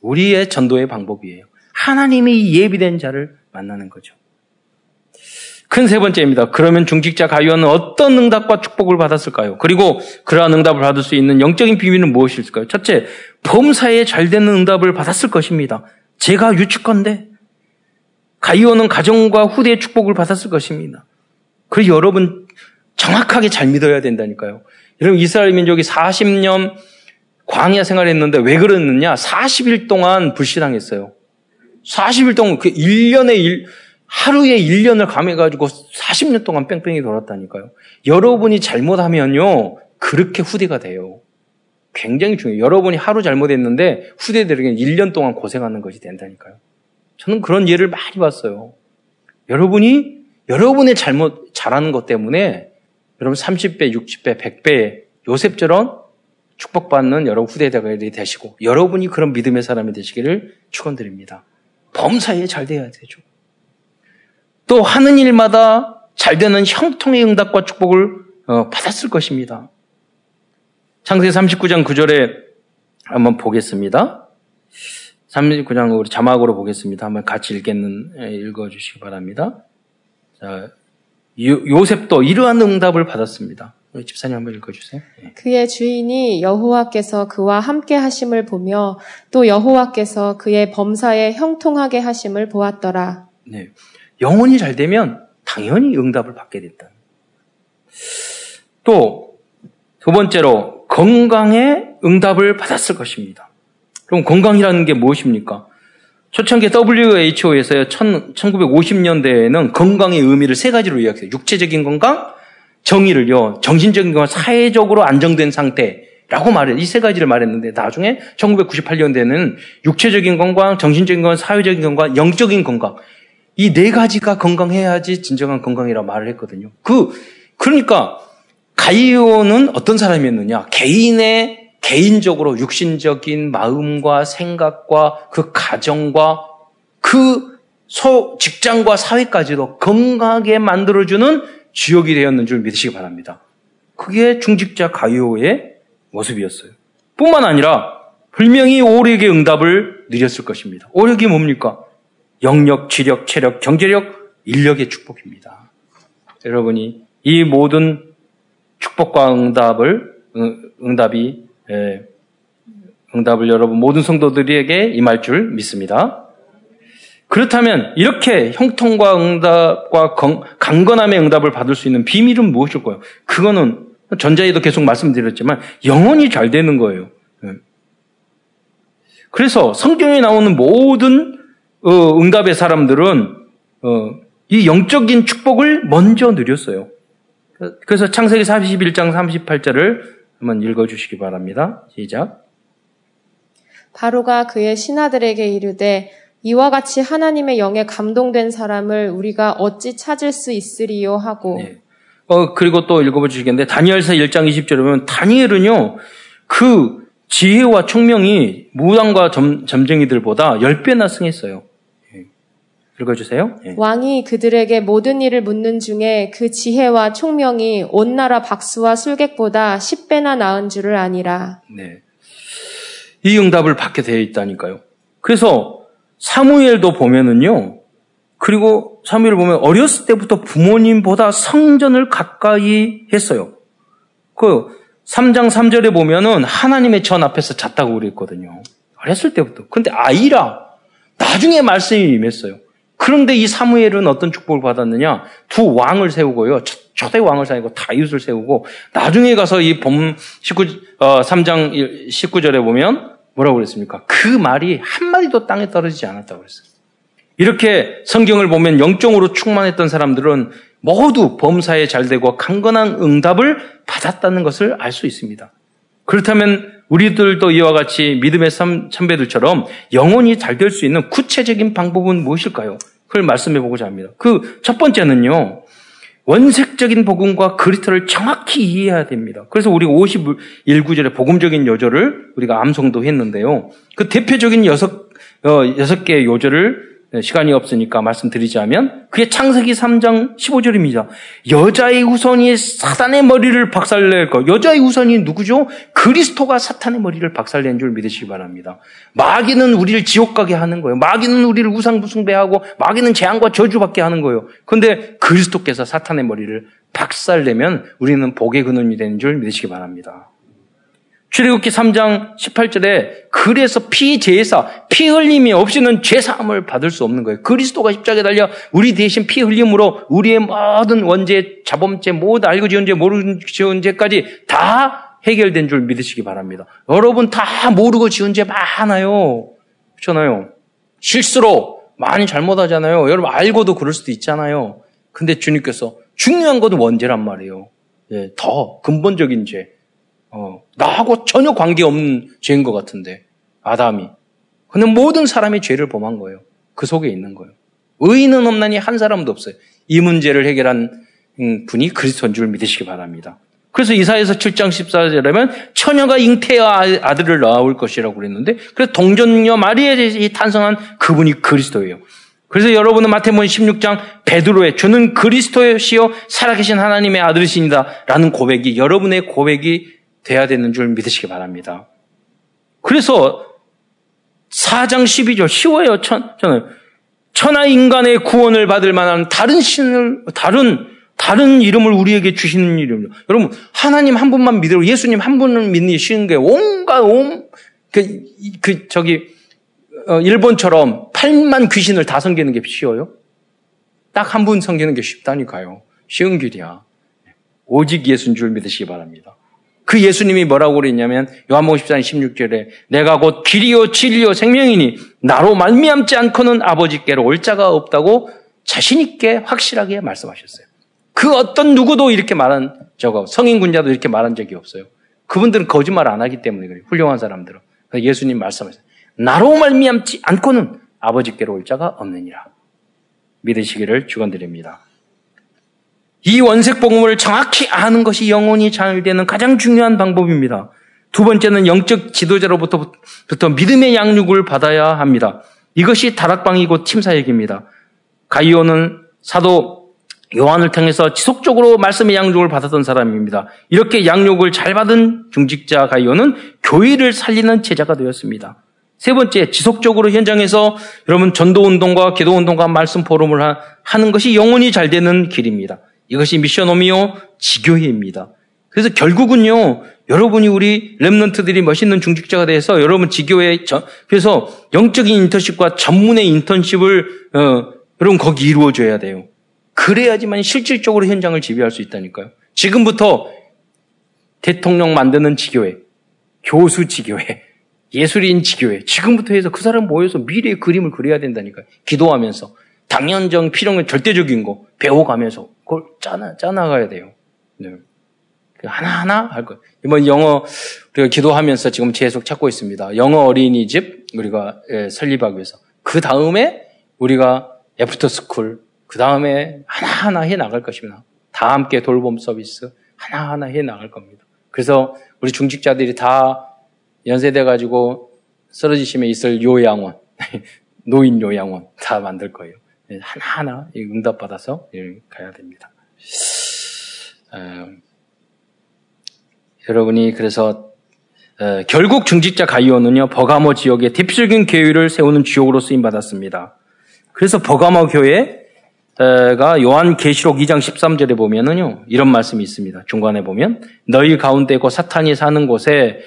우리의 전도의 방법이에요. 하나님이 예비된 자를 만나는 거죠. 큰 세 번째입니다. 그러면 중직자 가이오는 어떤 응답과 축복을 받았을까요? 그리고 그러한 응답을 받을 수 있는 영적인 비밀은 무엇일까요? 첫째, 범사에 잘 되는 응답을 받았을 것입니다. 제가 유추컨대 가이오는 가정과 후대의 축복을 받았을 것입니다. 그리고 여러분 정확하게 잘 믿어야 된다니까요. 여러분 이스라엘 민족이 40년 광야 생활했는데 왜 그랬느냐? 40일 동안 불신앙했어요. 40일 동안 그 1년에 하루에 1년을 감해가지고 40년 동안 뺑뺑이 돌았다니까요. 여러분이 잘못하면요, 그렇게 후대가 돼요. 굉장히 중요해요. 여러분이 하루 잘못했는데 후대들에게는 1년 동안 고생하는 것이 된다니까요. 저는 그런 예를 많이 봤어요. 여러분이 여러분의 잘하는 것 때문에 여러분 30배, 60배, 100배 요셉처럼 축복받는 여러분 후대들이 되시고 여러분이 그런 믿음의 사람이 되시기를 축원드립니다. 범사에 잘 돼야 되죠. 또 하는 일마다 잘 되는 형통의 응답과 축복을 받았을 것입니다. 창세기 39장 9절에 한번 보겠습니다. 39장으로 자막으로 보겠습니다. 한번 같이 읽어주시기 바랍니다. 자, 요셉도 이러한 응답을 받았습니다. 우리 집사님 한번 읽어주세요. 네. 그의 주인이 여호와께서 그와 함께 하심을 보며 또 여호와께서 그의 범사에 형통하게 하심을 보았더라. 네. 영혼이 잘 되면 당연히 응답을 받게 된다. 또 두 번째로 건강에 응답을 받았을 것입니다. 그럼 건강이라는 게 무엇입니까? 초창기 WHO에서 1950년대에는 건강의 의미를 세 가지로 요약해요. 육체적인 건강, 정의를요, 정신적인 건강, 사회적으로 안정된 상태라고 말해요. 이 세 가지를 말했는데 나중에 1998년대에는 육체적인 건강, 정신적인 건강, 사회적인 건강, 영적인 건강 이 네 가지가 건강해야지 진정한 건강이라고 말을 했거든요. 그러니까 가이오는 어떤 사람이었느냐? 개인적으로 육신적인 마음과 생각과 그 가정과 그 직장과 사회까지도 건강하게 만들어주는 주역이 되었는 줄 믿으시기 바랍니다. 그게 중직자 가이오의 모습이었어요. 뿐만 아니라 분명히 오력의 응답을 누렸을 것입니다. 오력이 뭡니까? 영력, 지력, 체력, 경제력, 인력의 축복입니다. 여러분이 이 모든 축복과 응답을 여러분 모든 성도들에게 임할 줄 믿습니다. 그렇다면 이렇게 형통과 응답과 강건함의 응답을 받을 수 있는 비밀은 무엇일까요? 그거는 전자에도 계속 말씀드렸지만 영혼이 잘 되는 거예요. 그래서 성경에 나오는 모든 응답의 사람들은 이 영적인 축복을 먼저 누렸어요. 그래서 창세기 41장 38절을 한번 읽어주시기 바랍니다. 시작. 바로가 그의 신하들에게 이르되 이와 같이 하나님의 영에 감동된 사람을 우리가 어찌 찾을 수 있으리요 하고. 네. 그리고 또 읽어보시겠는데 다니엘서 1장 20절에 보면 다니엘은요 그 지혜와 총명이 무당과 점쟁이들보다 10배나 승했어요. 읽어주세요. 네. 왕이 그들에게 모든 일을 묻는 중에 그 지혜와 총명이 온 나라 박수와 술객보다 10배나 나은 줄을 아니라. 네, 이 응답을 받게 되어 있다니까요. 그래서 사무엘도 보면은요. 그리고 사무엘을 보면 어렸을 때부터 부모님보다 성전을 가까이 했어요. 3장 3절에 보면은 하나님의 전 앞에서 잤다고 그랬거든요. 어렸을 때부터. 근데 아이라 나중에 말씀이 임했어요. 그런데 이 사무엘은 어떤 축복을 받았느냐? 두 왕을 세우고요. 초대 왕을 세우고 다윗을 세우고 나중에 가서 이 3장 19절에 보면 뭐라고 그랬습니까? 그 말이 한마디도 땅에 떨어지지 않았다고 그랬어요. 이렇게 성경을 보면 영적으로 충만했던 사람들은 모두 범사에 잘되고 강건한 응답을 받았다는 것을 알 수 있습니다. 그렇다면 우리들도 이와 같이 믿음의 선배들처럼 영혼이 잘 될 수 있는 구체적인 방법은 무엇일까요? 그걸 말씀해 보고자 합니다. 첫 번째는요. 원색적인 복음과 그리스도를 정확히 이해해야 됩니다. 그래서 우리 51구절에 복음적인 요절을 우리가 암송도 했는데요. 그 대표적인 6개의 요절을 시간이 없으니까 말씀드리자면 그게 창세기 3장 15절입니다. 여자의 후손이 사탄의 머리를 박살낼 것. 여자의 후손이 누구죠? 그리스도가 사탄의 머리를 박살낸 줄 믿으시기 바랍니다. 마귀는 우리를 지옥 가게 하는 거예요. 마귀는 우리를 우상숭배하고 마귀는 재앙과 저주받게 하는 거예요. 그런데 그리스도께서 사탄의 머리를 박살내면 우리는 복의 근원이 되는 줄 믿으시기 바랍니다. 출애굽기 3장 18절에 그래서 피 흘림이 없이는 죄사함을 받을 수 없는 거예요. 그리스도가 십자가에 달려 우리 대신 피 흘림으로 우리의 모든 원죄, 자범죄, 모든 알고 지은 죄, 모르고 지은 죄까지 다 해결된 줄 믿으시기 바랍니다. 여러분 다 모르고 지은 죄 많아요. 그렇잖아요. 실수로 많이 잘못하잖아요. 여러분 알고도 그럴 수도 있잖아요. 근데 주님께서 중요한 것도 원죄란 말이에요. 예, 더 근본적인 죄. 나하고 전혀 관계없는 죄인 것 같은데 아담이. 근데 모든 사람이 죄를 범한 거예요. 그 속에 있는 거예요. 의인은 없나니 한 사람도 없어요. 이 문제를 해결한 분이 그리스도인 줄 믿으시기 바랍니다. 그래서 이사야서 7장 14절에는 처녀가 잉태와 아들을 낳을 것이라고 그랬는데 그래서 동정녀 마리아에서 탄생한 그분이 그리스도예요. 그래서 여러분은 마태복음 16장 베드로의 주는 그리스도시요 살아계신 하나님의 아들이십니다 라는 고백이 여러분의 고백이 돼야 되는 줄 믿으시기 바랍니다. 그래서 4장 12절 쉬워요. 천하 인간의 구원을 받을 만한 다른 신을 다른 이름을 우리에게 주시는 이름이요. 여러분 하나님 한 분만 믿으라고 예수님 한 분을 믿는 쉬운 게 온갖 일본처럼 8만 귀신을 다 섬기는 게 쉬워요? 딱 한 분 섬기는 게 쉽다니까요. 쉬운 길이야. 오직 예수인 줄 믿으시기 바랍니다. 그 예수님이 뭐라고 그랬냐면 요한복음 14장 16절에 내가 곧 길이요 진리요 생명이니 나로 말미암지 않고는 아버지께로 올 자가 없다고 자신 있게 확실하게 말씀하셨어요. 그 어떤 누구도 이렇게 말한 적이 성인군자도 이렇게 말한 적이 없어요. 그분들은 거짓말 안 하기 때문에 그래요. 훌륭한 사람들은. 그래서 예수님 말씀하셨어요. 나로 말미암지 않고는 아버지께로 올 자가 없느니라. 믿으시기를 축원드립니다. 이 원색 복음을 정확히 아는 것이 영혼이 자유되는 가장 중요한 방법입니다. 두 번째는 영적 지도자로부터 믿음의 양육을 받아야 합니다. 이것이 다락방이고 팀사역입니다. 가이오는 사도 요한을 통해서 지속적으로 말씀의 양육을 받았던 사람입니다. 이렇게 양육을 잘 받은 중직자 가이오는 교회를 살리는 제자가 되었습니다. 세 번째, 지속적으로 현장에서 여러분 전도운동과 기도운동과 말씀 포럼을 하는 것이 영혼이 잘 되는 길입니다. 이것이 미션 오미오 지교회입니다. 그래서 결국은요, 여러분이 우리 렘넌트들이 멋있는 중직자가 돼서 여러분 지교회, 그래서 영적인 인턴십과 전문의 인턴십을, 여러분 거기 이루어줘야 돼요. 그래야지만 실질적으로 현장을 지배할 수 있다니까요. 지금부터 대통령 만드는 지교회, 교수 지교회, 예술인 지교회, 지금부터 해서 그 사람 모여서 미래의 그림을 그려야 된다니까요. 기도하면서. 당연정, 필요한 절대적인 거 배워가면서 그걸 짜나가야 돼요. 네. 하나하나 할 거예요. 이번 영어 우리가 기도하면서 지금 계속 찾고 있습니다. 영어 어린이집 우리가 설립하기 위해서. 그 다음에 우리가 애프터스쿨, 그 다음에 하나하나 해나갈 것입니다. 다 함께 돌봄 서비스 하나하나 해나갈 겁니다. 그래서 우리 중직자들이 다 연세돼가지고 쓰러지심에 있을 요양원, 노인 요양원 다 만들 거예요. 하나하나 응답받아서 가야 됩니다. 여러분이 그래서 결국 중직자 가이오는요 버가모 지역에 대표적인 교회를 세우는 주역으로 쓰임받았습니다. 그래서 버가모 교회가 요한 계시록 2장 13절에 보면은요 이런 말씀이 있습니다. 중간에 보면 너희 가운데 곧 사탄이 사는 곳에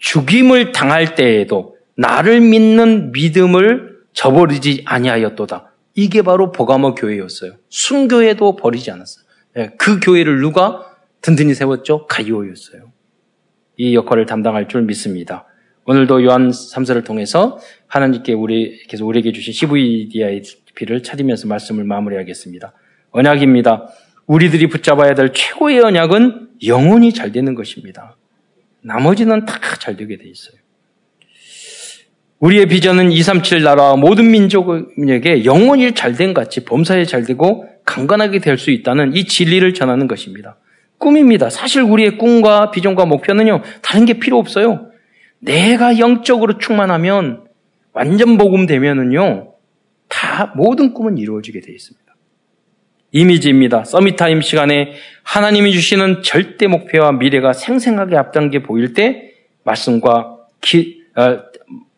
죽임을 당할 때에도 나를 믿는 믿음을 저버리지 아니하였도다. 이게 바로 버가모 교회였어요. 순교회도 버리지 않았어요. 그 교회를 누가 든든히 세웠죠? 가이오였어요. 이 역할을 담당할 줄 믿습니다. 오늘도 요한삼서를 통해서 하나님께 계속 우리에게 주신 CVDIP를 찾으면서 말씀을 마무리하겠습니다. 언약입니다. 우리들이 붙잡아야 될 최고의 언약은 영혼이 잘 되는 것입니다. 나머지는 다 잘 되게 돼 있어요. 우리의 비전은 237 나라와 모든 민족에게 영원히 잘된 같이 범사에 잘되고 강건하게 될 수 있다는 이 진리를 전하는 것입니다. 꿈입니다. 사실 우리의 꿈과 비전과 목표는요 다른 게 필요 없어요. 내가 영적으로 충만하면 완전 복음 되면은요 다 모든 꿈은 이루어지게 되어 있습니다. 이미지입니다. 서밋타임 시간에 하나님이 주시는 절대 목표와 미래가 생생하게 앞당겨 보일 때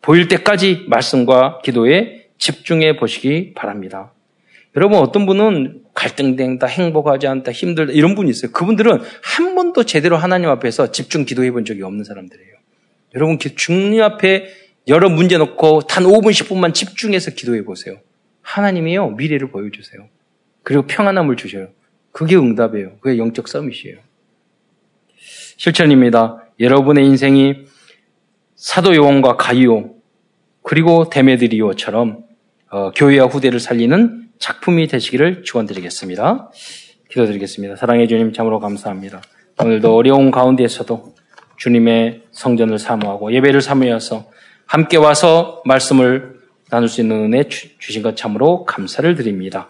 보일 때까지 말씀과 기도에 집중해 보시기 바랍니다. 여러분 어떤 분은 갈등된다, 행복하지 않다, 힘들다 이런 분이 있어요. 그분들은 한 번도 제대로 하나님 앞에서 집중 기도해 본 적이 없는 사람들이에요. 여러분 주님 앞에 여러 문제 놓고 단 5분, 10분만 집중해서 기도해 보세요. 하나님이요 미래를 보여주세요. 그리고 평안함을 주셔요. 그게 응답이에요. 그게 영적 서밋이에요. 실천입니다. 여러분의 인생이 사도 요한과 가이오 그리고 데메드리오처럼 교회와 후대를 살리는 작품이 되시기를 축원드리겠습니다. 기도드리겠습니다. 사랑해 주님 참으로 감사합니다. 오늘도 어려운 가운데에서도 주님의 성전을 사모하고 예배를 사모해서 함께 와서 말씀을 나눌 수 있는 은혜 주신 것 참으로 감사를 드립니다.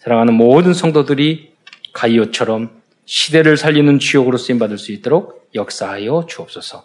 사랑하는 모든 성도들이 가이오처럼 시대를 살리는 주역으로 쓰임받을 수 있도록 역사하여 주옵소서.